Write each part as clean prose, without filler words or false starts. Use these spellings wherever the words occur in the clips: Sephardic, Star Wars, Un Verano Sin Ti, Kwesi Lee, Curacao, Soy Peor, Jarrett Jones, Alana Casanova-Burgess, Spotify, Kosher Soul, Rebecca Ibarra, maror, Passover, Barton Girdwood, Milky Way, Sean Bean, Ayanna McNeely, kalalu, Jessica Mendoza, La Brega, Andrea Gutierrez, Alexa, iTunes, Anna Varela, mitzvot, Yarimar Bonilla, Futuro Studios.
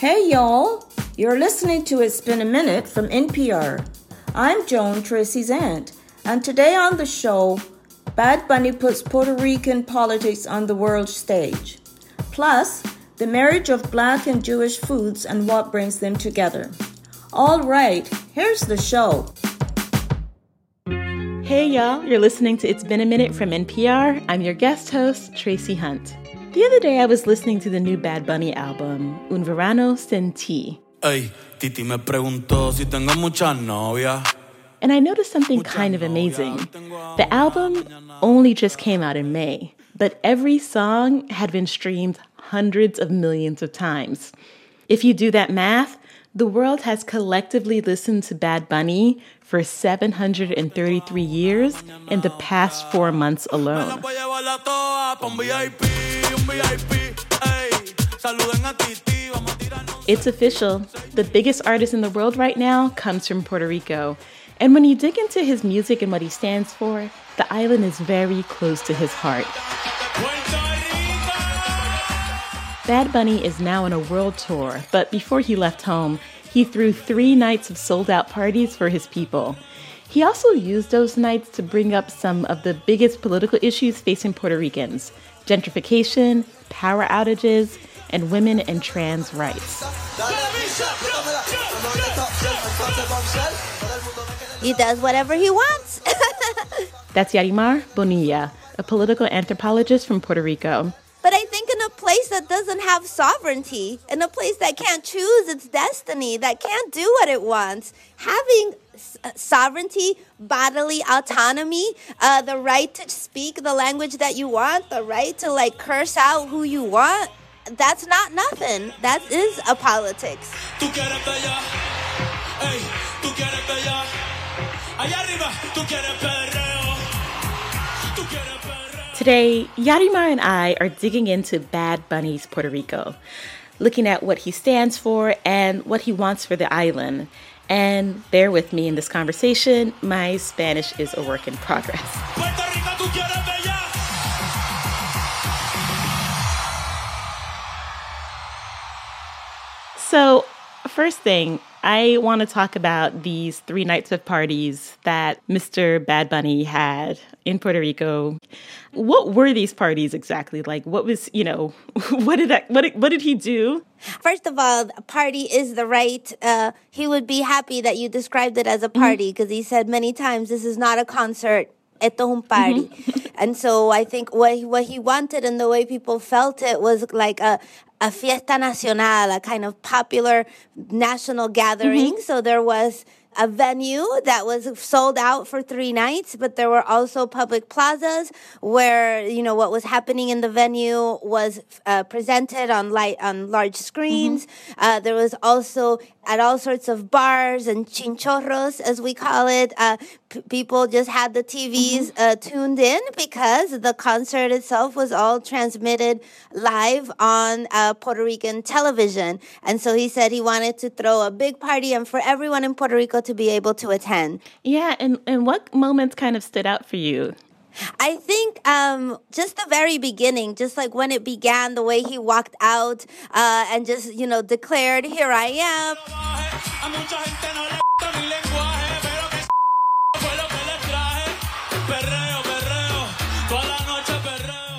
Hey y'all, you're listening to It's Been a Minute from NPR. I'm Joan, Tracy's aunt, and today on the show, Bad Bunny puts Puerto Rican politics on the world stage. Plus, the marriage of Black and Jewish foods and what brings them together. All right, here's the show. Hey y'all, you're listening to It's Been a Minute from NPR. I'm your guest host, Tracy Hunt. The other day I was listening to the new Bad Bunny album, Un Verano Sin Ti. Hey, Titi me preguntó si tengo mucha novia. And I noticed something kind of amazing. The album only just came out in May, but every song had been streamed hundreds of millions of times. If you do that math, the world has collectively listened to Bad Bunny for 733 years in the past 4 months alone. It's official. The biggest artist in the world right now comes from Puerto Rico. And when you dig into his music and what he stands for, the island is very close to his heart. Bad Bunny is now on a world tour, but before he left home, he threw 3 nights of sold-out parties for his people. He also used those nights to bring up some of the biggest political issues facing Puerto Ricans: gentrification, power outages, and women and trans rights. He does whatever he wants. That's Yarimar Bonilla, a political anthropologist from Puerto Rico. But I think in a place that doesn't have sovereignty, in a place that can't choose its destiny, that can't do what it wants, having sovereignty, bodily autonomy, the right to speak the language that you want, the right to curse out who you want, that's not nothing. That is a politics. Today, Yarimar and I are digging into Bad Bunny's Puerto Rico, looking at what he stands for and what he wants for the island. And bear with me in this conversation, my Spanish is a work in progress. So, first thing, I want to talk about these 3 nights of parties that Mr. Bad Bunny had in Puerto Rico. What were these parties exactly? What was, what did he do? First of all, a party is the right. He would be happy that you described it as a party because he said many times, this is not a concert. Esto es un party. Mm-hmm. And so I think what he wanted and the way people felt it was like a fiesta nacional, a kind of popular national gathering. Mm-hmm. So there was a venue that was sold out for 3 nights, but there were also public plazas where, what was happening in the venue was presented on large screens. Mm-hmm. There was also at all sorts of bars and chinchorros, as we call it. People just had the TVs tuned in because the concert itself was all transmitted live on Puerto Rican television. And so he said he wanted to throw a big party and for everyone in Puerto Rico to be able to attend. Yeah, and what moments kind of stood out for you? I think just the very beginning, just when it began, the way he walked out and just, declared, "Here I am."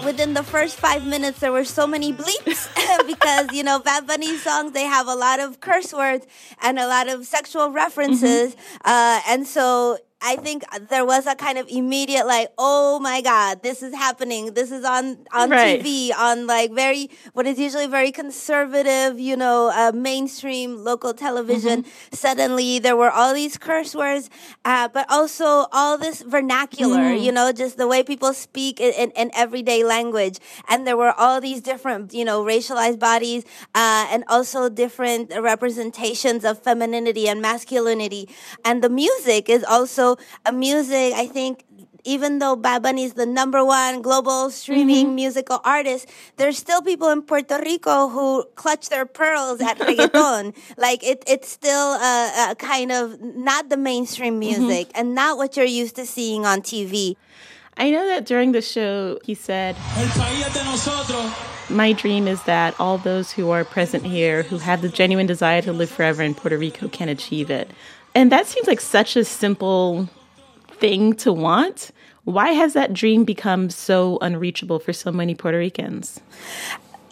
Within the first 5 minutes, there were so many bleeps because, Bad Bunny's songs, they have a lot of curse words and a lot of sexual references. Mm-hmm. And so I think there was a kind of immediate oh my God, this is happening. This is on right. TV, on what is usually very conservative, mainstream local television. Mm-hmm. Suddenly there were all these curse words, but also all this vernacular, just the way people speak in everyday language. And there were all these different, racialized bodies, and also different representations of femininity and masculinity. And the music is also music, I think, even though Bad Bunny is the #1 global streaming musical artist, there's still people in Puerto Rico who clutch their pearls at reggaeton. It's still a kind of not the mainstream music and not what you're used to seeing on TV. I know that during the show, he said, "El país es de nosotros, My dream is that all those who are present here, who have the genuine desire to live forever in Puerto Rico, can achieve it. And that seems like such a simple thing to want. Why has that dream become so unreachable for so many Puerto Ricans?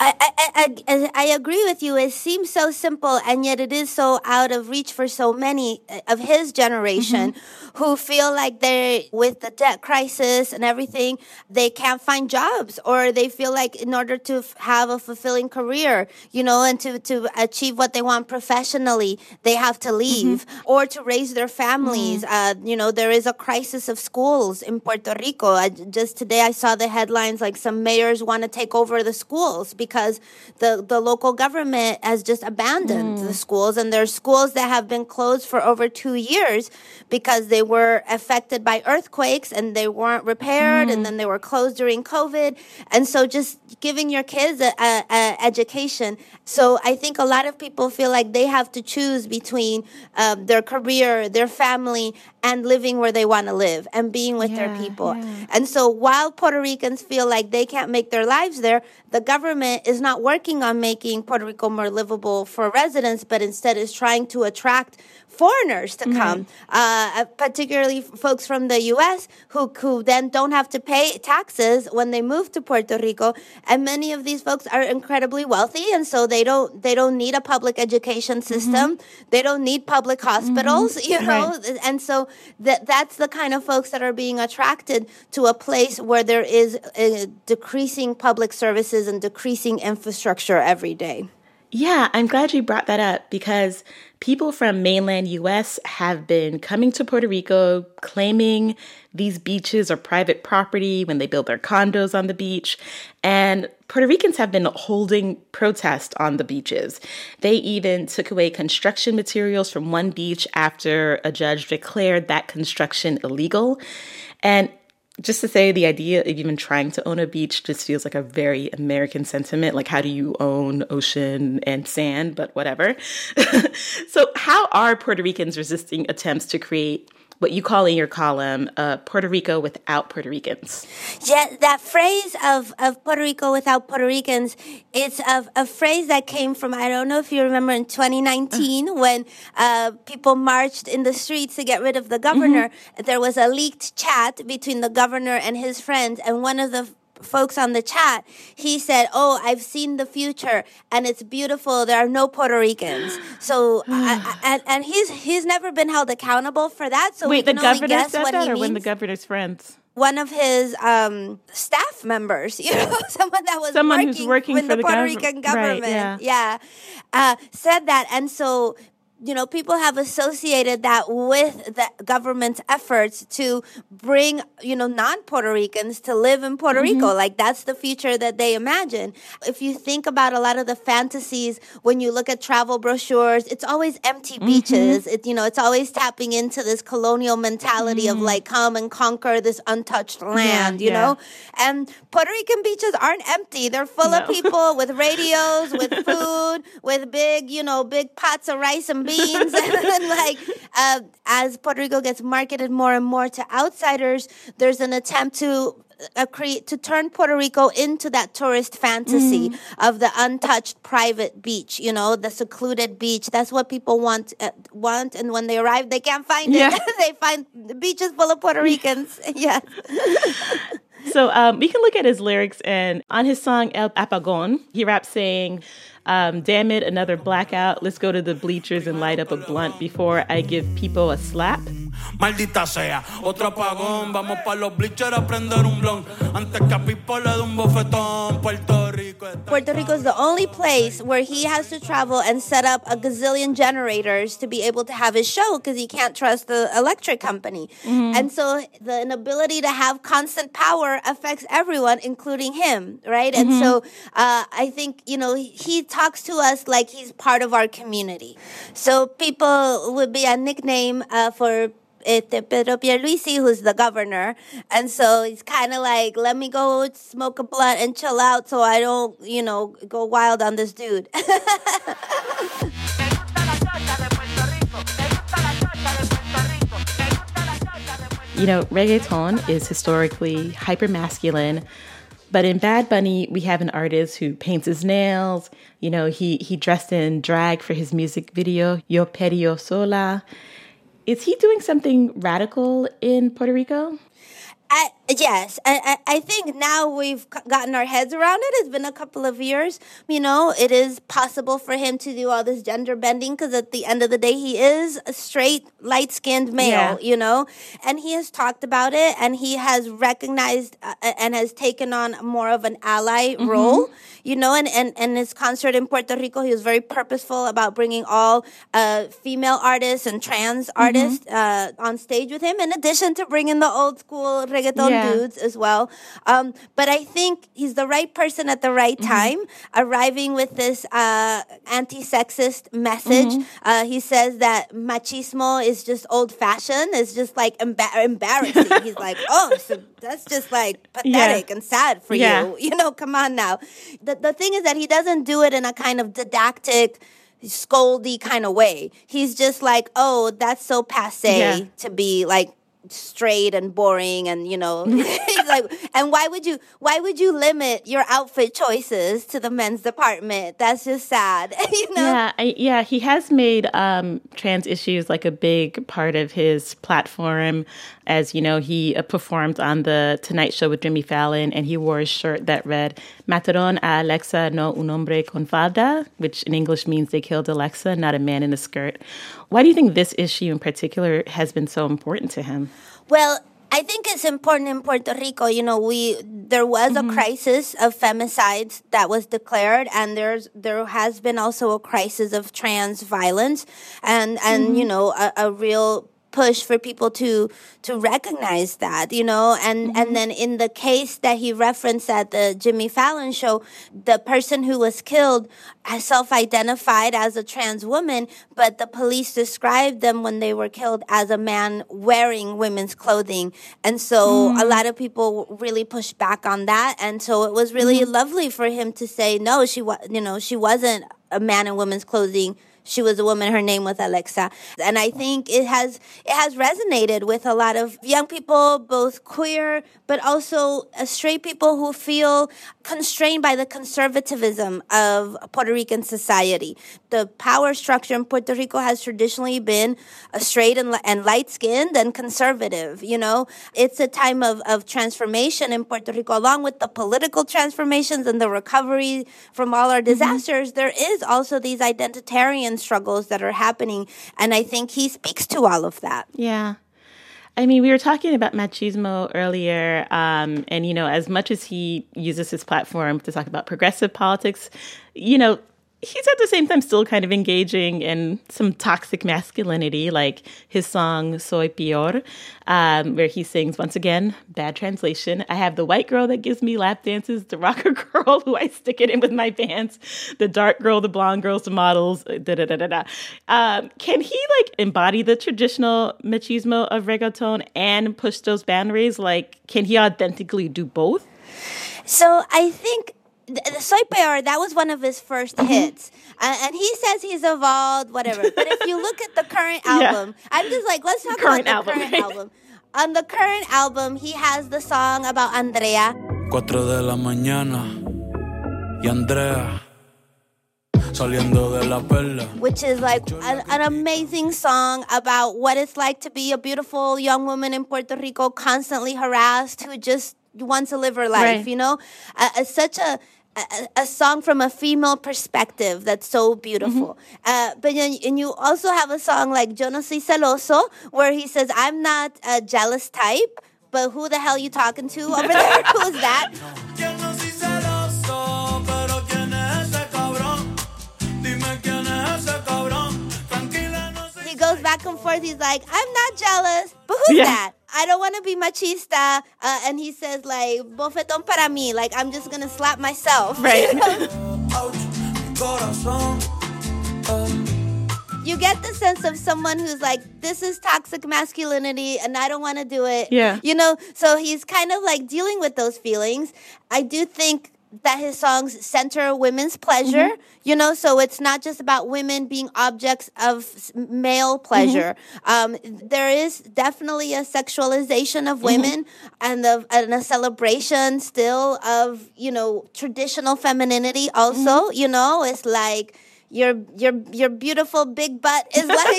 I agree with you. It seems so simple, and yet it is so out of reach for so many of his generation who feel like they're, with the debt crisis and everything, they can't find jobs, or they feel like in order to have a fulfilling career, you know, and to achieve what they want professionally, they have to leave or to raise their families. You know, there is a crisis of schools in Puerto Rico. Just today I saw the headlines like some mayors want to take over the schools because the local government has just abandoned the schools. And there are schools that have been closed for over 2 years because they were affected by earthquakes and they weren't repaired. And then they were closed during COVID. And so just giving your kids an education. So I think a lot of people feel like they have to choose between their career, their family, and living where they want to live and being with their people. And so while Puerto Ricans feel like they can't make their lives there, the government is not working on making Puerto Rico more livable for residents, but instead is trying to attract foreigners to come, particularly folks from the U.S. who then don't have to pay taxes when they move to Puerto Rico. And many of these folks are incredibly wealthy, and so they don't need a public education system. They don't need public hospitals, you know. And so that's the kind of folks that are being attracted to a place where there is decreasing public services and decreasing infrastructure every day. Yeah, I'm glad you brought that up, because people from mainland U.S. have been coming to Puerto Rico claiming these beaches are private property when they build their condos on the beach. And Puerto Ricans have been holding protests on the beaches. They even took away construction materials from one beach after a judge declared that construction illegal. And just to say, the idea of even trying to own a beach just feels like a very American sentiment. Like, how do you own ocean and sand? But whatever. So how are Puerto Ricans resisting attempts to create what you call in your column, Puerto Rico without Puerto Ricans? Yeah, that phrase of Puerto Rico without Puerto Ricans, it's a phrase that came from, I don't know if you remember, in 2019 when people marched in the streets to get rid of the governor. There was a leaked chat between the governor and his friends, and one of the folks on the chat, he said, "Oh, I've seen the future and it's beautiful. There are no Puerto Ricans." So, and he's never been held accountable for that. So wait, the governor said that, or when the governor's friends? One of his staff members, you know, someone who's working for the Puerto Rican government, right, said that, and so, you know, people have associated that with the government's efforts to bring, you know, non-Puerto Ricans to live in Puerto Rico. Like, that's the future that they imagine. If you think about a lot of the fantasies, when you look at travel brochures, it's always empty beaches. It's always tapping into this colonial mentality of, like, come and conquer this untouched land, know? And Puerto Rican beaches aren't empty. They're full of people with radios, with food, with big pots of rice and beans. And as Puerto Rico gets marketed more and more to outsiders, there's an attempt to turn Puerto Rico into that tourist fantasy of the untouched private beach, you know, the secluded beach. That's what people want, and when they arrive, they can't find it. They find the beaches full of Puerto Ricans. So we can look at his lyrics, and on his song El Apagón, he raps saying, "Damn it, another blackout. Let's go to the bleachers and light up a blunt before I give people a slap." Maldita sea, otro apagón. Vamos pa los bleachers a prender un blon. Antes que a Pipo le dé un bofetón. Puerto Rico. Puerto Rico is the only place where he has to travel and set up a gazillion generators to be able to have his show, because he can't trust the electric company. And so the inability to have constant power affects everyone, including him, right? And so I think, you know, he talks to us like he's part of our community. So people would be a nickname for Pedro Pierluisi, who's the governor. And so he's kind of like, let me go smoke a blunt and chill out so I don't, you know, go wild on this dude. You know, reggaeton is historically hyper-masculine, But in Bad Bunny, we have an artist who paints his nails. You know, he dressed in drag for his music video, Yo Perio Sola. Is he doing something radical in Puerto Rico? Yes, I think now we've gotten our heads around it. It's been a couple of years. You know, it is possible for him to do all this gender bending because at the end of the day, he is a straight, light-skinned male, you know, and he has talked about it and he has recognized and has taken on more of an ally role, you know, and his concert in Puerto Rico, he was very purposeful about bringing all female artists and trans artists on stage with him, in addition to bringing the old school reggaeton dudes as well. But I think he's the right person at the right time, arriving with this anti-sexist message. He says that machismo is just old-fashioned. It's just, like, embarrassing. He's like, oh, so that's just, like, pathetic and sad for you. You know, come on now. The thing is that he doesn't do it in a kind of didactic, scoldy kind of way. He's just like, oh, that's so passe to be, like, straight and boring, and you know, like, and why would you limit your outfit choices to the men's department? That's just sad, you know. Yeah, he has made trans issues like a big part of his platform. As you know, he performed on the Tonight Show with Jimmy Fallon, and he wore a shirt that read "Mataron a Alexa, no un hombre con falda," which in English means they killed Alexa, not a man in a skirt. Why do you think this issue in particular has been so important to him? Well, I think it's important in Puerto Rico. You know, there was a crisis of femicides that was declared, and there has been also a crisis of trans violence, and you know, a real push for people to recognize that, you know, and then in the case that he referenced at the Jimmy Fallon show, the person who was killed self-identified as a trans woman, but the police described them when they were killed as a man wearing women's clothing. And so a lot of people really pushed back on that. And so it was really lovely for him to say, no, she wasn't a man in women's clothing. She was a woman. Her name was Alexa. And I think it has resonated with a lot of young people, both queer, but also straight people who feel constrained by the conservatism of Puerto Rican society. The power structure in Puerto Rico has traditionally been straight and light-skinned and conservative, you know. It's a time of transformation in Puerto Rico, along with the political transformations and the recovery from all our disasters. There is also these identitarian struggles that are happening, and I think he speaks to all of that. Yeah. I mean, we were talking about machismo earlier, and, you know, as much as he uses his platform to talk about progressive politics, you know, he's at the same time still kind of engaging in some toxic masculinity, like his song Soy Peor, where he sings, once again, bad translation, I have the white girl that gives me lap dances, the rocker girl who I stick it in with my pants, the dark girl, the blonde girls, the models, da-da-da-da-da. Can he, like, embody the traditional machismo of reggaeton and push those boundaries? Like, can he authentically do both? So I think the Soy Peor, that was one of his first hits. And he says he's evolved, whatever. But if you look at the current album, I'm just like, let's talk about the current album. On the current album, he has the song about Andrea. 4 de la mañana y Andrea saliendo de la perla. Which is like an amazing song about what it's like to be a beautiful young woman in Puerto Rico, constantly harassed, who just wants to live her life, you know? Such a song from a female perspective that's so beautiful. But and you also have a song like Yo No Soy Celoso, where he says, I'm not a jealous type, but who the hell you talking to over there? Who's that? He goes back and forth. He's like, I'm not jealous, but who's that? I don't want to be machista. And he says, like, bofetón para mí. Like, I'm just going to slap myself. Right. You get the sense of someone who's like, this is toxic masculinity and I don't want to do it. Yeah. You know, so he's kind of like dealing with those feelings. I do think that his songs center women's pleasure, you know, so it's not just about women being objects of male pleasure. There is definitely a sexualization of women and a celebration still of, you know, traditional femininity also, you know, it's like, your beautiful big butt is like,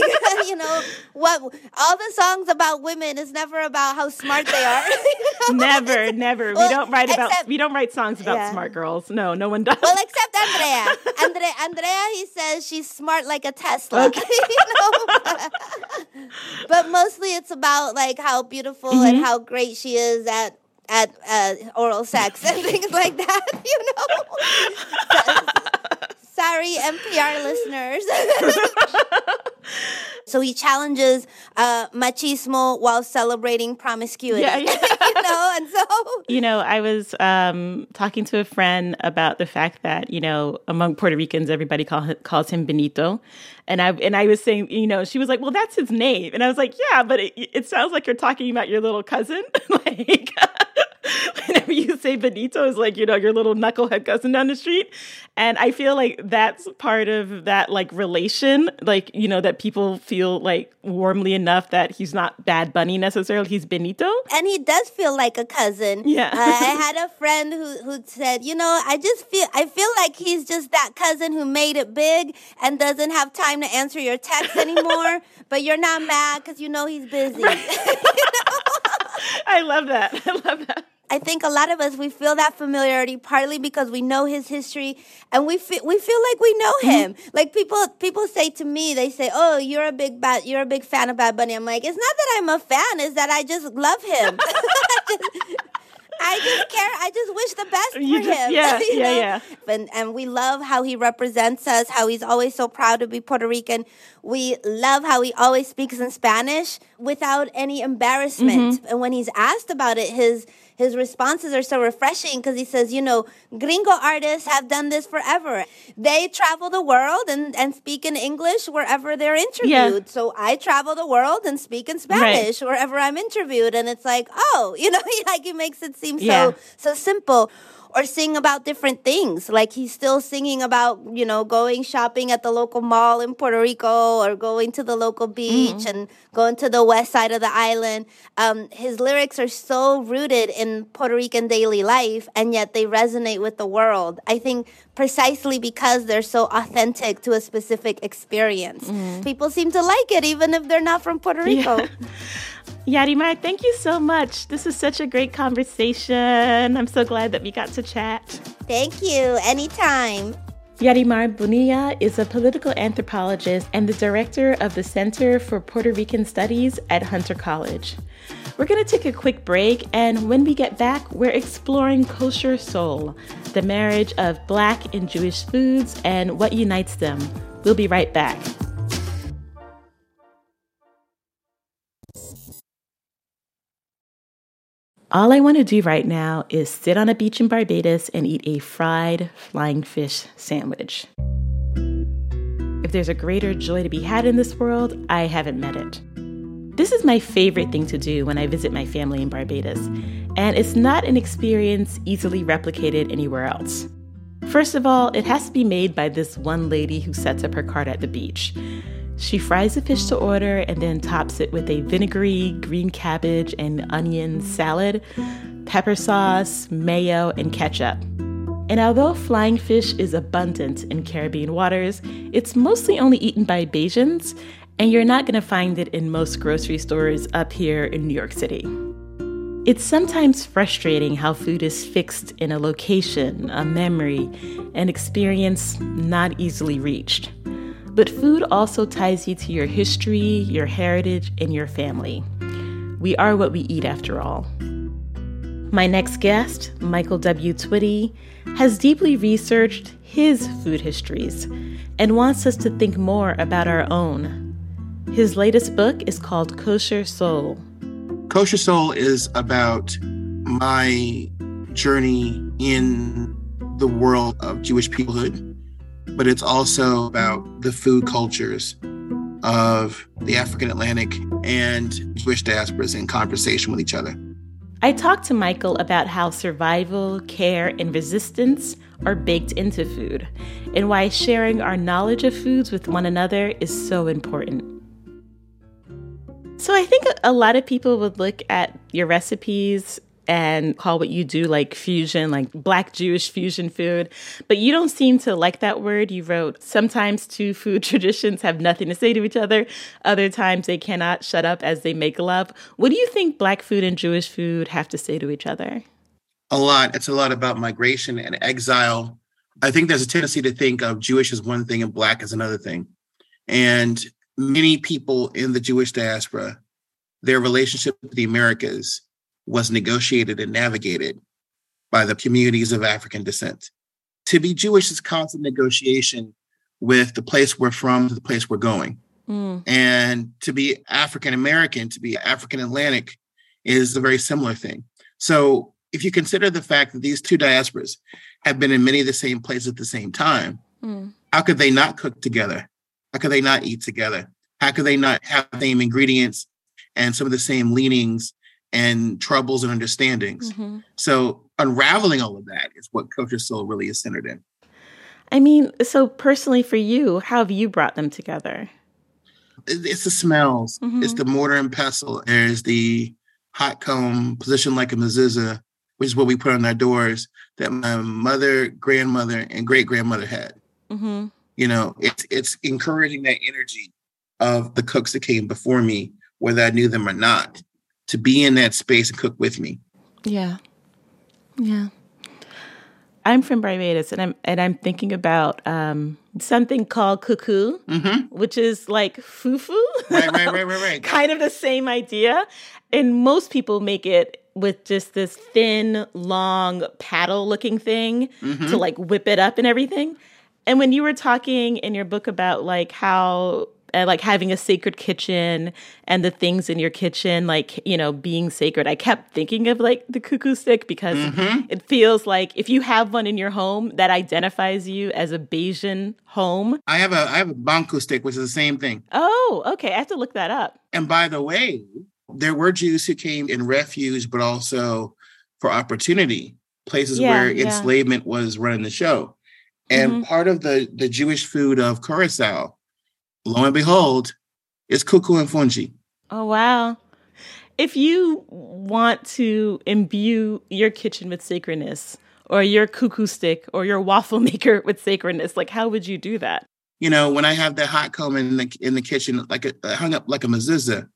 you know, what all the songs about women is never about how smart they are. You know? Never. Well, we don't write songs about smart girls. No one does. Well, except Andrea. Andrea, he says she's smart like a Tesla. Okay. You know? But mostly it's about like how beautiful and how great she is at oral sex and things like that, you know? Sorry, NPR listeners. So he challenges machismo while celebrating promiscuity. Yeah. You know, and so... You know, I was talking to a friend about the fact that, you know, among Puerto Ricans, everybody calls him Benito. And I was saying, you know, she was like, well, that's his name. And I was like, yeah, but it sounds like you're talking about your little cousin. Like... Whenever you say Benito, it's like, you know, your little knucklehead cousin down the street. And I feel like that's part of that, like, relation, like, you know, that people feel, like, warmly enough that he's not Bad Bunny necessarily. He's Benito. And he does feel like a cousin. Yeah. I had a friend who said, you know, I feel like he's just that cousin who made it big and doesn't have time to answer your texts anymore. But you're not mad because you know he's busy. Right. You know? I love that. I think a lot of us, we feel that familiarity partly because we know his history and we feel like we know him. Like people say to me, they say, oh, you're a big fan of Bad Bunny. I'm like, it's not that I'm a fan, it's that I just love him. I just care. I just wish the best for him. Yeah, yeah. And we love how he represents us, how he's always so proud to be Puerto Rican. We love how he always speaks in Spanish without any embarrassment. And when he's asked about it, his responses are so refreshing because he says, you know, gringo artists have done this forever. They travel the world and speak in English wherever they're interviewed. Yeah. So I travel the world and speak in Spanish wherever I'm interviewed. And it's like, oh, you know, he makes it seem so simple. Or sing about different things. Like he's still singing about, you know, going shopping at the local mall in Puerto Rico or going to the local beach and going to the west side of the island. His lyrics are so rooted in Puerto Rican daily life, and yet they resonate with the world. I think precisely because they're so authentic to a specific experience. People seem to like it, even if they're not from Puerto Rico. Yeah. Yarimar, thank you so much. This is such a great conversation. I'm so glad that we got to chat. Thank you. Anytime. Yarimar Bonilla is a political anthropologist and the director of the Center for Puerto Rican Studies at Hunter College. We're going to take a quick break, and when we get back, we're exploring Kosher Soul, the marriage of Black and Jewish foods and what unites them. We'll be right back. All I want to do right now is sit on a beach in Barbados and eat a fried flying fish sandwich. If there's a greater joy to be had in this world, I haven't met it. This is my favorite thing to do when I visit my family in Barbados, and it's not an experience easily replicated anywhere else. First of all, it has to be made by this one lady who sets up her cart at the beach. She fries the fish to order and then tops it with a vinegary green cabbage and onion salad, pepper sauce, mayo, and ketchup. And although flying fish is abundant in Caribbean waters, it's mostly only eaten by Bajans, and you're not going to find it in most grocery stores up here in New York City. It's sometimes frustrating how food is fixed in a location, a memory, an experience not easily reached. But food also ties you to your history, your heritage, and your family. We are what we eat, after all. My next guest, Michael W. Twitty, has deeply researched his food histories and wants us to think more about our own. His latest book is called Kosher Soul. Kosher Soul is about my journey in the world of Jewish peoplehood, but it's also about the food cultures of the African Atlantic and Jewish diasporas in conversation with each other. I talked to Michael about how survival, care, and resistance are baked into food, and why sharing our knowledge of foods with one another is so important. So I think a lot of people would look at your recipes and call what you do like fusion, like Black Jewish fusion food. But you don't seem to like that word. You wrote, sometimes two food traditions have nothing to say to each other. Other times they cannot shut up as they make love. What do you think Black food and Jewish food have to say to each other? A lot. It's a lot about migration and exile. I think there's a tendency to think of Jewish as one thing and Black as another thing. And many people in the Jewish diaspora, their relationship with the Americas was negotiated and navigated by the communities of African descent. To be Jewish is constant negotiation with the place we're from to the place we're going. Mm. And to be African-American, to be African-Atlantic is a very similar thing. So if you consider the fact that these two diasporas have been in many of the same places at the same time, how could they not cook together? How could they not eat together? How could they not have the same ingredients and some of the same leanings and troubles and understandings? Mm-hmm. So unraveling all of that is what Kosher Soul really is centered in. I mean, so personally for you, how have you brought them together? It's the smells. Mm-hmm. It's the mortar and pestle. There's the hot comb positioned like a mezuzah, which is what we put on our doors, that my mother, grandmother, and great-grandmother had. Mm-hmm. You know, it's encouraging that energy of the cooks that came before me, whether I knew them or not, to be in that space and cook with me. Yeah. Yeah. I'm from Barbados, and I'm thinking about something called cuckoo, mm-hmm. which is like fufu. Right. Kind of the same idea. And most people make it with just this thin, long paddle-looking thing to like whip it up and everything. And when you were talking in your book about like how like having a sacred kitchen and the things in your kitchen, like, you know, being sacred. I kept thinking of like the cuckoo stick because it feels like if you have one in your home that identifies you as a Bayesian home. I have a banku stick, which is the same thing. Oh, okay. I have to look that up. And by the way, there were Jews who came in refuge, but also for opportunity, places where enslavement was running the show. And part of the Jewish food of Curacao, lo and behold, it's cuckoo and fungi. Oh, wow. If you want to imbue your kitchen with sacredness, or your cuckoo stick, or your waffle maker with sacredness, like how would you do that? You know, when I have that hot comb in the kitchen, like hung up like a mezuzah,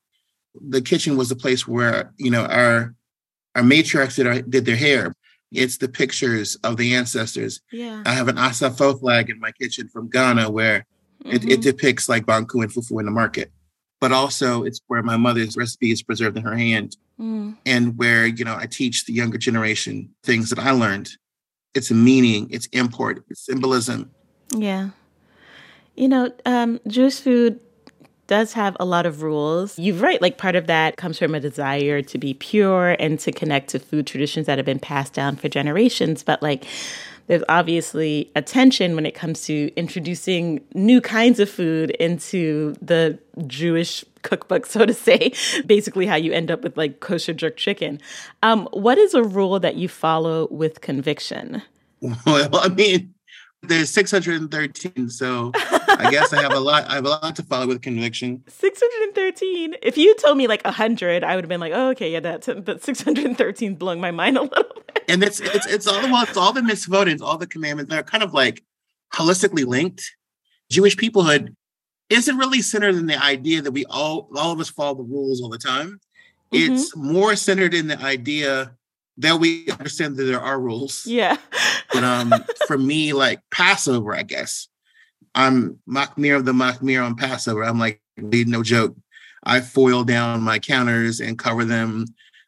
the kitchen was the place where, you know, our matriarchs did their hair. It's the pictures of the ancestors. Yeah. I have an Asafo flag in my kitchen from Ghana where it depicts like banku and fufu in the market, but also it's where my mother's recipe is preserved in her hand and where, you know, I teach the younger generation things that I learned. It's a meaning, it's import, it's symbolism. Yeah. You know, Jewish food does have a lot of rules. You're right, like part of that comes from a desire to be pure and to connect to food traditions that have been passed down for generations, but like there's obviously a tension when it comes to introducing new kinds of food into the Jewish cookbook, so to say, basically how you end up with like kosher jerk chicken. What is a rule that you follow with conviction? Well, I mean, there's 613, so I guess I have a lot to follow with conviction. 613? If you told me like 100, I would have been like, oh, okay, yeah, but 613 blowing my mind a little bit. And it's all the mitzvot, it's all the commandments. They're kind of like holistically linked. Jewish peoplehood isn't really centered in the idea that we all of us follow the rules all the time. Mm-hmm. It's more centered in the idea that we understand that there are rules. Yeah. But for me, like Passover, I guess I'm Machmir of the Machmir on Passover. I'm like, no joke. I foil down my counters and cover them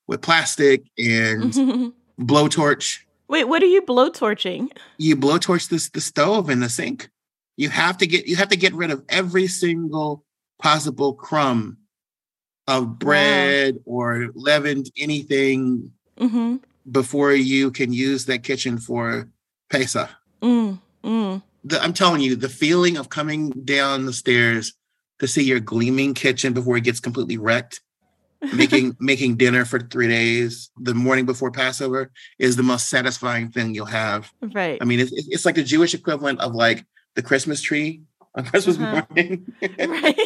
with plastic and blowtorch. Wait, what are you blowtorching? You blowtorch the stove and the sink. You have to get rid of every single possible crumb of bread or leavened anything before you can use that kitchen for Pesach. I'm telling you, the feeling of coming down the stairs to see your gleaming kitchen before it gets completely wrecked making dinner for 3 days the morning before Passover is the most satisfying thing you'll have. Right. I mean, it's like the Jewish equivalent of like the Christmas tree on Christmas morning. Right.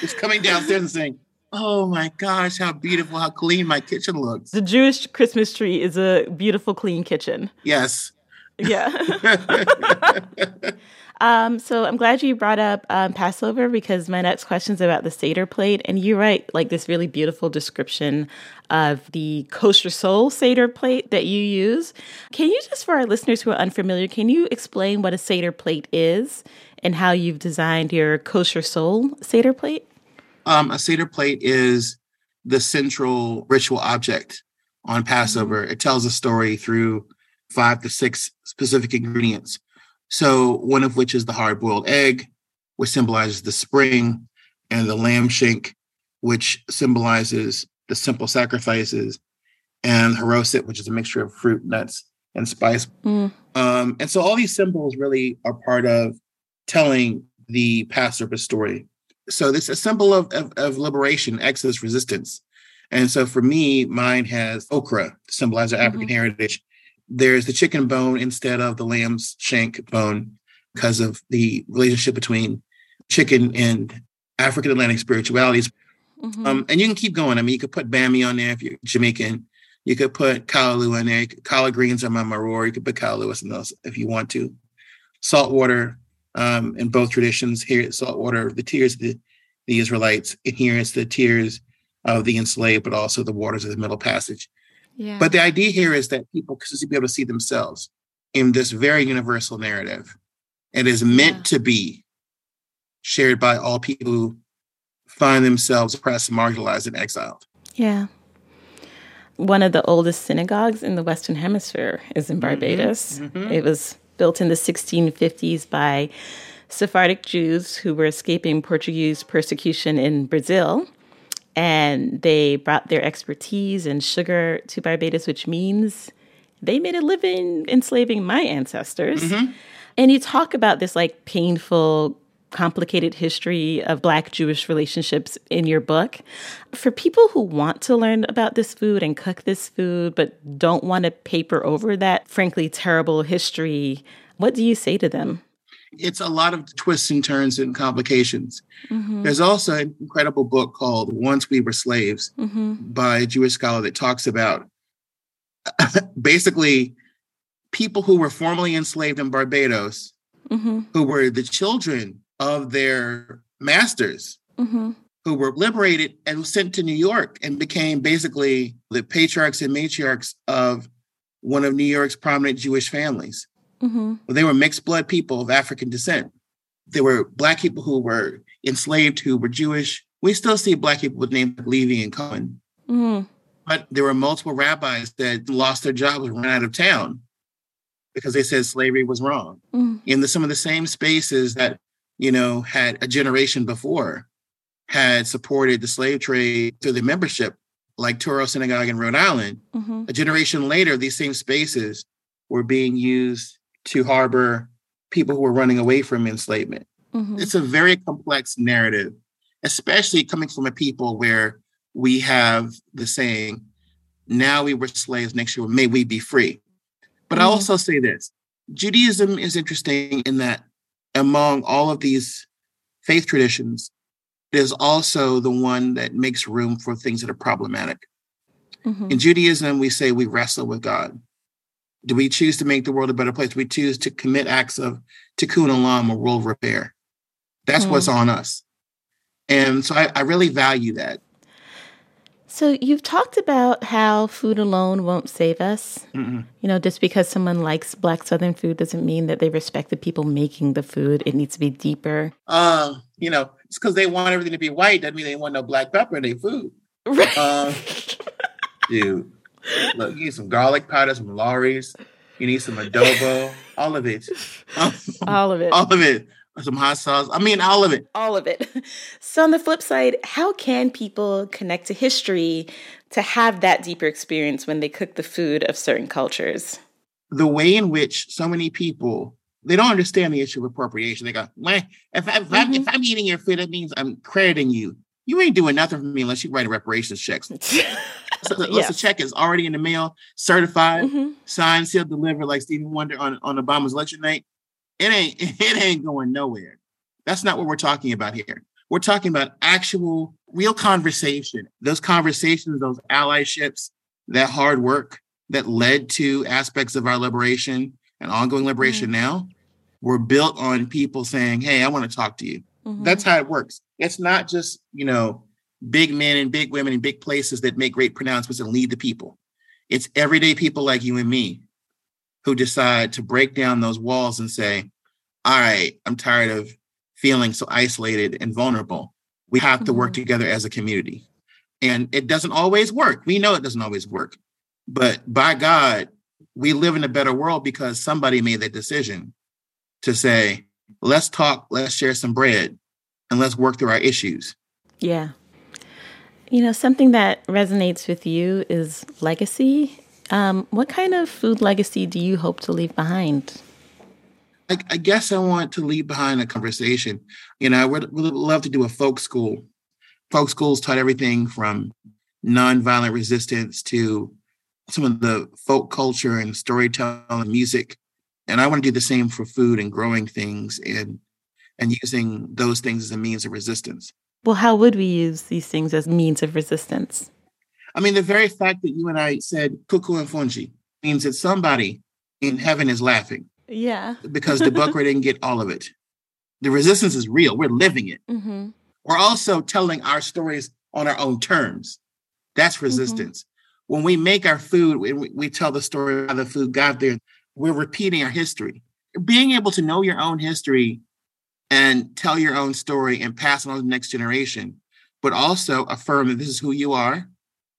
It's coming downstairs and saying, oh my gosh, how beautiful, how clean my kitchen looks. The Jewish Christmas tree is a beautiful, clean kitchen. Yes. Yeah. So I'm glad you brought up Passover, because my next question is about the Seder plate. And you write like this really beautiful description of the Kosher Soul Seder plate that you use. Can you, just for our listeners who are unfamiliar, can you explain what a Seder plate is and how you've designed your Kosher Soul Seder plate? A Seder plate is the central ritual object on Passover. It tells a story through 5 to 6 specific ingredients. So one of which is the hard-boiled egg, which symbolizes the spring, and the lamb shank, which symbolizes the simple sacrifices, and haroset, which is a mixture of fruit, nuts, and spice. And so all these symbols really are part of telling the Passover story. So this is a symbol of liberation, exodus, resistance. And so for me, mine has okra, symbolizing African heritage. There's the chicken bone instead of the lamb's shank bone because of the relationship between chicken and African Atlantic spiritualities. And you can keep going. I mean, you could put bami on there if you're Jamaican. You could put kalalu on there. Collard greens are my maror. You could put kalalu if you want to. Salt water. In both traditions, here it's salt water, the tears of the Israelites, and here it's the tears of the enslaved, but also the waters of the Middle Passage. Yeah. But the idea here is that people should be able to see themselves in this very universal narrative. It is meant to be shared by all people who find themselves oppressed, marginalized, and exiled. Yeah. One of the oldest synagogues in the Western Hemisphere is in Barbados. It was built in the 1650s by Sephardic Jews who were escaping Portuguese persecution in Brazil. And they brought their expertise and sugar to Barbados, which means they made a living enslaving my ancestors. And you talk about this like painful, complicated history of Black Jewish relationships in your book. For people who want to learn about this food and cook this food, but don't want to paper over that, frankly, terrible history, what do you say to them? It's a lot of twists and turns and complications. There's also an incredible book called Once We Were Slaves by a Jewish scholar that talks about basically people who were formerly enslaved in Barbados, who were the children of their masters, who were liberated and sent to New York and became basically the patriarchs and matriarchs of one of New York's prominent Jewish families. Well, they were mixed blood people of African descent. There were Black people who were enslaved, who were Jewish. We still see Black people with names like Levy and Cohen. But there were multiple rabbis that lost their jobs and ran out of town because they said slavery was wrong. In some of the same spaces that, you know, had a generation before had supported the slave trade through their membership, like Turo Synagogue in Rhode Island. A generation later, these same spaces were being used to harbor people who were running away from enslavement. It's a very complex narrative, especially coming from a people where we have the saying, now we were slaves, next year may we be free. But I also say this, Judaism is interesting in that among all of these faith traditions, it is also the one that makes room for things that are problematic. In Judaism, we say we wrestle with God. Do we choose to make the world a better place? Do we choose to commit acts of tikkun olam or world repair? That's what's on us. And so I really value that. So you've talked about how food alone won't save us. You know, just because someone likes Black Southern food doesn't mean that they respect the people making the food. It needs to be deeper. You know, it's because they want everything to be white. Doesn't mean they want no black pepper in their food. Right. Dude. Look, you need some garlic powder, some Lawry's. You need some adobo. All of it. All of it. All of it. Some hot sauce. I mean, all of it. All of it. So on the flip side, how can people connect to history to have that deeper experience when they cook the food of certain cultures? The way in which so many people, they don't understand the issue of appropriation. They go, if I'm eating your food, that means I'm crediting you. you ain't doing nothing for me unless you write a reparations check. Unless the check is already in the mail, certified, signed, sealed, delivered, like Stevie Wonder on Obama's election night. It ain't going nowhere. That's not what we're talking about here. We're talking about actual, real conversation. Those conversations, those allyships, that hard work that led to aspects of our liberation and ongoing liberation now were built on people saying, hey, I want to talk to you. That's how it works. It's not just, big men and big women in big places that make great pronouncements and lead the people. It's everyday people like you and me who decide to break down those walls and say, all right, I'm tired of feeling so isolated and vulnerable. We have to work together as a community. And it doesn't always work. We know it doesn't always work. But by God, we live in a better world because somebody made that decision to say, let's talk, let's share some bread, and let's work through our issues. Yeah. Something that resonates with you is legacy. What kind of food legacy do you hope to leave behind? I guess I want to leave behind a conversation. I would love to do a folk school. Folk schools taught everything from nonviolent resistance to some of the folk culture and storytelling and music. And I want to do the same for food and growing things and using those things as a means of resistance. Well, how would we use these things as means of resistance? The very fact that you and I said cuckoo and fungi means that somebody in heaven is laughing. Yeah. Because the Buckra didn't get all of it. The resistance is real. We're living it. Mm-hmm. We're also telling our stories on our own terms. That's resistance. Mm-hmm. When we make our food, we tell the story of how the food got there. We're repeating our history. Being able to know your own history and tell your own story and pass it on to the next generation, but also affirm that this is who you are,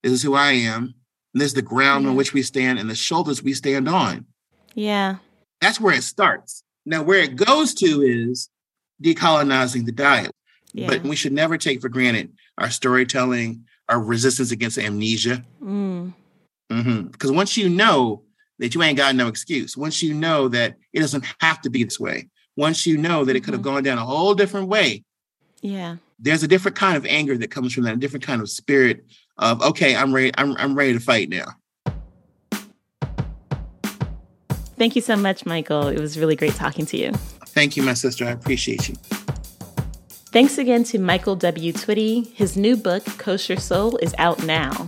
this is who I am, and this is the ground on which we stand and the shoulders we stand on. Yeah. That's where it starts. Now, where it goes to is decolonizing the diet. Yeah. But we should never take for granted our storytelling, our resistance against amnesia. Because once you know that you ain't got no excuse, once you know that it doesn't have to be this way, once you know that it could have gone down a whole different way, there's a different kind of anger that comes from that, a different kind of spirit of, okay, I'm ready. I'm ready to fight now. Thank you so much, Michael. It was really great talking to you. Thank you, my sister. I appreciate you. Thanks again to Michael W. Twitty. His new book, Kosher Soul, is out now.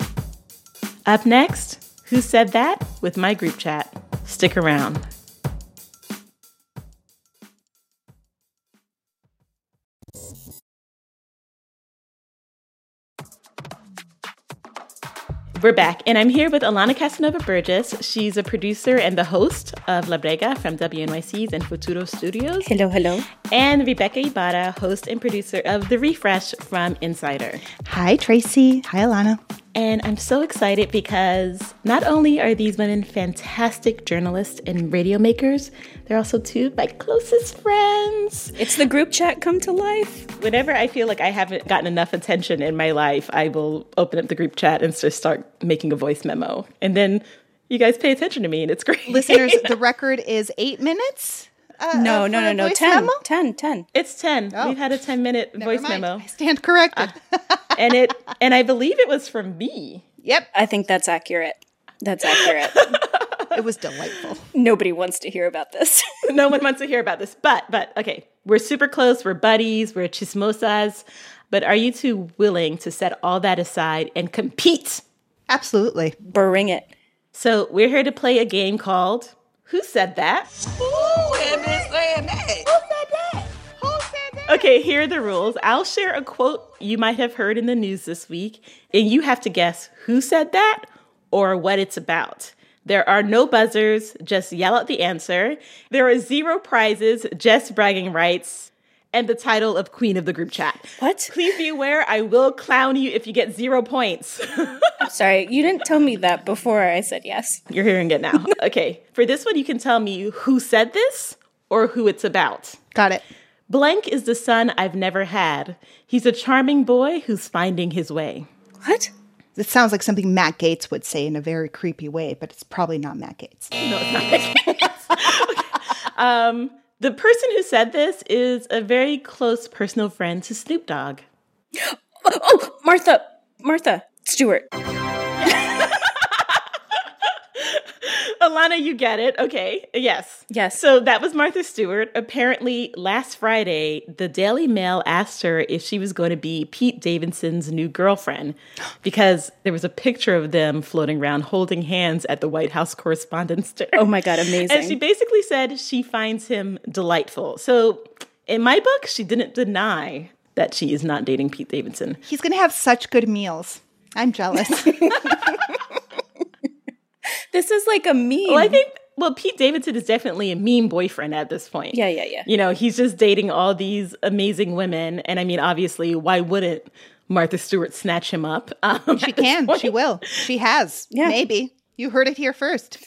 Up next, Who Said That? With my group chat. Stick around. We're back, and I'm here with Alana Casanova-Burgess. She's a producer and the host of La Brega from WNYC's and Futuro Studios. Hello, hello. And Rebecca Ibarra, host and producer of The Refresh from Insider. Hi, Tracy. Hi, Alana. And I'm so excited because not only are these women fantastic journalists and radio makers, they're also two of my closest friends. It's the group chat come to life. Whenever I feel like I haven't gotten enough attention in my life, I will open up the group chat and just start making a voice memo. And then you guys pay attention to me, and it's great. Listeners, the record is 8 minutes. No, 10. It's 10. Oh. We've had a 10-minute voice memo. I stand corrected. And I believe it was from me. Yep. I think that's accurate. It was delightful. Nobody wants to hear about this. No one wants to hear about this. But okay, we're super close. We're buddies. We're chismosas. But are you two willing to set all that aside and compete? Absolutely. Bring it. So we're here to play a game called Who Said That? Ooh, Emma's saying that. Who said that? Who said that? Okay, here are the rules. I'll share a quote you might have heard in the news this week, and you have to guess who said that or what it's about. There are no buzzers. Just yell out the answer. There are 0 prizes, just bragging rights, and the title of Queen of the Group Chat. What? Please be aware, I will clown you if you get 0 points. I'm sorry, you didn't tell me that before I said yes. You're hearing it now. Okay, for this one, you can tell me who said this or who it's about. Got it. Blank is the son I've never had. He's a charming boy who's finding his way. What? It sounds like something Matt Gaetz would say in a very creepy way, but it's probably not Matt Gaetz. No, it's not Matt Gaetz. Okay. The person who said this is a very close personal friend to Snoop Dogg. Oh, Martha Stewart. Alana, you get it. Okay. Yes. Yes. So that was Martha Stewart. Apparently, last Friday, the Daily Mail asked her if she was going to be Pete Davidson's new girlfriend because there was a picture of them floating around holding hands at the White House Correspondents' Dinner. Oh, my God. Amazing. And she basically said she finds him delightful. So in my book, she didn't deny that she is not dating Pete Davidson. He's going to have such good meals. I'm jealous. This is like a meme. Well, I think, Pete Davidson is definitely a meme boyfriend at this point. Yeah. You know, he's just dating all these amazing women. And I mean, obviously, why wouldn't Martha Stewart snatch him up? She can. She will. She has. Yeah. Maybe. You heard it here first.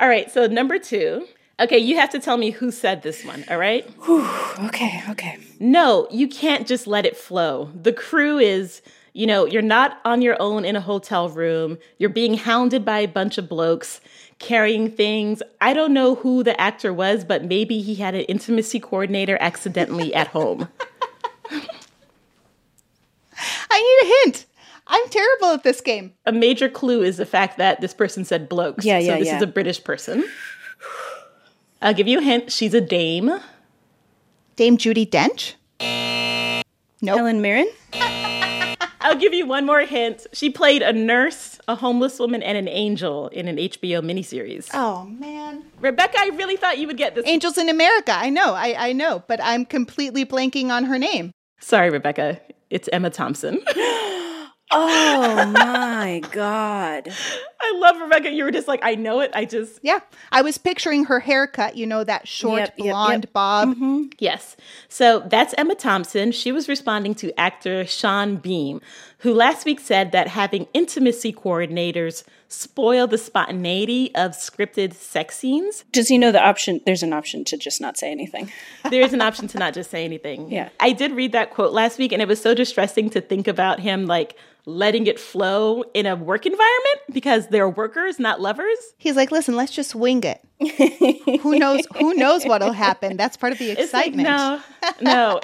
All right. So number 2. Okay, you have to tell me who said this one, all right? Whew, okay. No, you can't just let it flow. The crew is... You know, you're not on your own in a hotel room. You're being hounded by a bunch of blokes carrying things. I don't know who the actor was, but maybe he had an intimacy coordinator accidentally at home. I need a hint. I'm terrible at this game. A major clue is the fact that this person said blokes. Yeah. So this is a British person. I'll give you a hint. She's a dame. Dame Judi Dench? Nope. Helen Mirren? I'll give you one more hint. She played a nurse, a homeless woman, and an angel in an HBO miniseries. Oh, man. Rebecca, I really thought you would get this. Angels in America. I know. I know. But I'm completely blanking on her name. Sorry, Rebecca. It's Emma Thompson. Oh, my God. I love Rebecca. You were just like, I know it. Yeah. I was picturing her haircut, you know, that short blonde bob. Mm-hmm. Yes. So that's Emma Thompson. She was responding to actor Sean Bean, who last week said that having intimacy coordinators spoil the spontaneity of scripted sex scenes. Does he know the option? There's an option to just not say anything. There is an option to not just say anything. Yeah. I did read that quote last week, and it was so distressing to think about him, like, letting it flow in a work environment because they're workers, not lovers. He's like, listen, let's just wing it. Who knows what'll happen? That's part of the excitement. Like, no.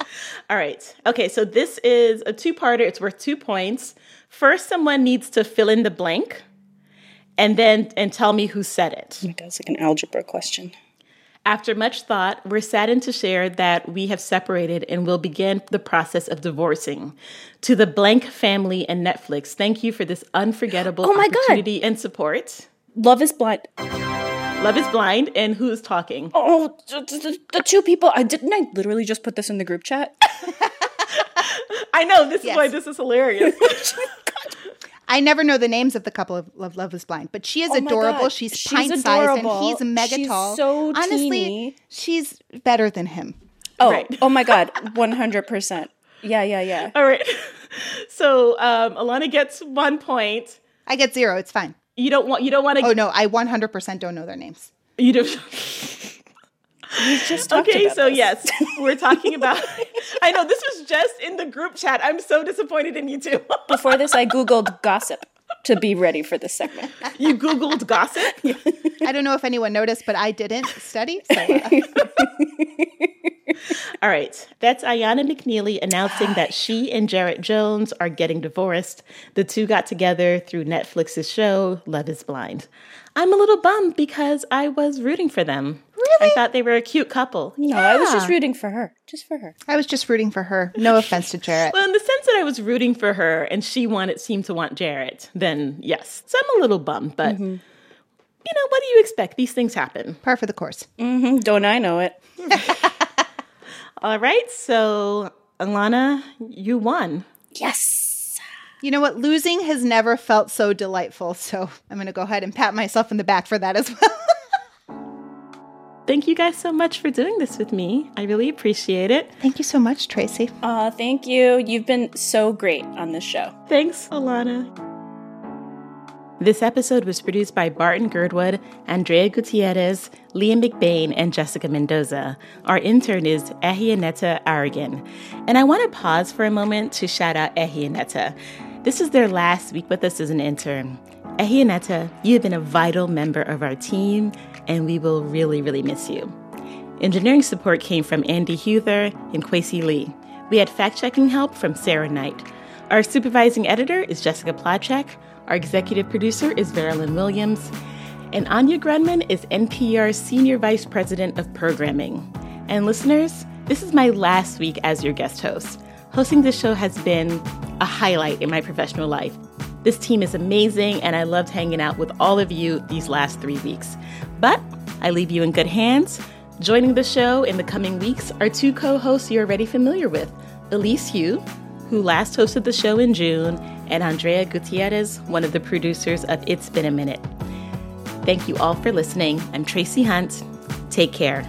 All right. Okay. So this is a two-parter. It's worth 2 points. First, someone needs to fill in the blank and tell me who said it. Oh my God, it's like an algebra question. After much thought, we're saddened to share that we have separated and will begin the process of divorcing. To the blank family and Netflix, thank you for this unforgettable opportunity and support. Love is Blind. Love is Blind, and who's talking? Oh, the two people. Didn't I literally just put this in the group chat? I know. This is why this is hilarious. I never know the names of the couple of Love is Blind, but she is adorable. She's pint-sized, and he's mega tall. She's so teeny. Honestly, she's better than him. Oh, right. Oh my God, 100%. Yeah. All right. So Alana gets 1 point. I get 0. It's fine. You don't want to. Oh no, I 100% don't know their names. You don't. We just talked about this. Yes, we're talking about... I know, this was just in the group chat. I'm so disappointed in you two. Before this, I Googled gossip to be ready for this segment. You Googled gossip? Yeah. I don't know if anyone noticed, but I didn't study. So. All right. That's Ayanna McNeely announcing that she and Jarrett Jones are getting divorced. The two got together through Netflix's show, Love is Blind. I'm a little bummed because I was rooting for them. Really? I thought they were a cute couple. No, yeah. I was just rooting for her. No offense to Jarrett. Well, in the sense that I was rooting for her and she seemed to want Jarrett, then yes. So I'm a little bummed, but you know, what do you expect? These things happen. Par for the course. Mm-hmm. Don't I know it? All right. So, Alana, you won. Yes. You know what? Losing has never felt so delightful. So I'm going to go ahead and pat myself in the back for that as well. Thank you guys so much for doing this with me. I really appreciate it. Thank you so much, Tracy. Aw, thank you. You've been so great on this show. Thanks, Alana. This episode was produced by Barton Girdwood, Andrea Gutierrez, Liam McBain, and Jessica Mendoza. Our intern is Ejianeta Aragon. And I want to pause for a moment to shout out Ejianeta. This is their last week with us as an intern. Ejianeta, you have been a vital member of our team, and we will really, really miss you. Engineering support came from Andy Huther and Kwesi Lee. We had fact-checking help from Sarah Knight. Our supervising editor is Jessica Plachek. Our executive producer is Verilyn Williams. And Anya Grundman is NPR's Senior Vice President of Programming. And listeners, this is my last week as your guest host. Hosting this show has been a highlight in my professional life. This team is amazing, and I loved hanging out with all of you these last 3 weeks. But I leave you in good hands. Joining the show in the coming weeks are two co-hosts you're already familiar with, Elise Hu, who last hosted the show in June, and Andrea Gutierrez, one of the producers of It's Been a Minute. Thank you all for listening. I'm Tracy Hunt. Take care.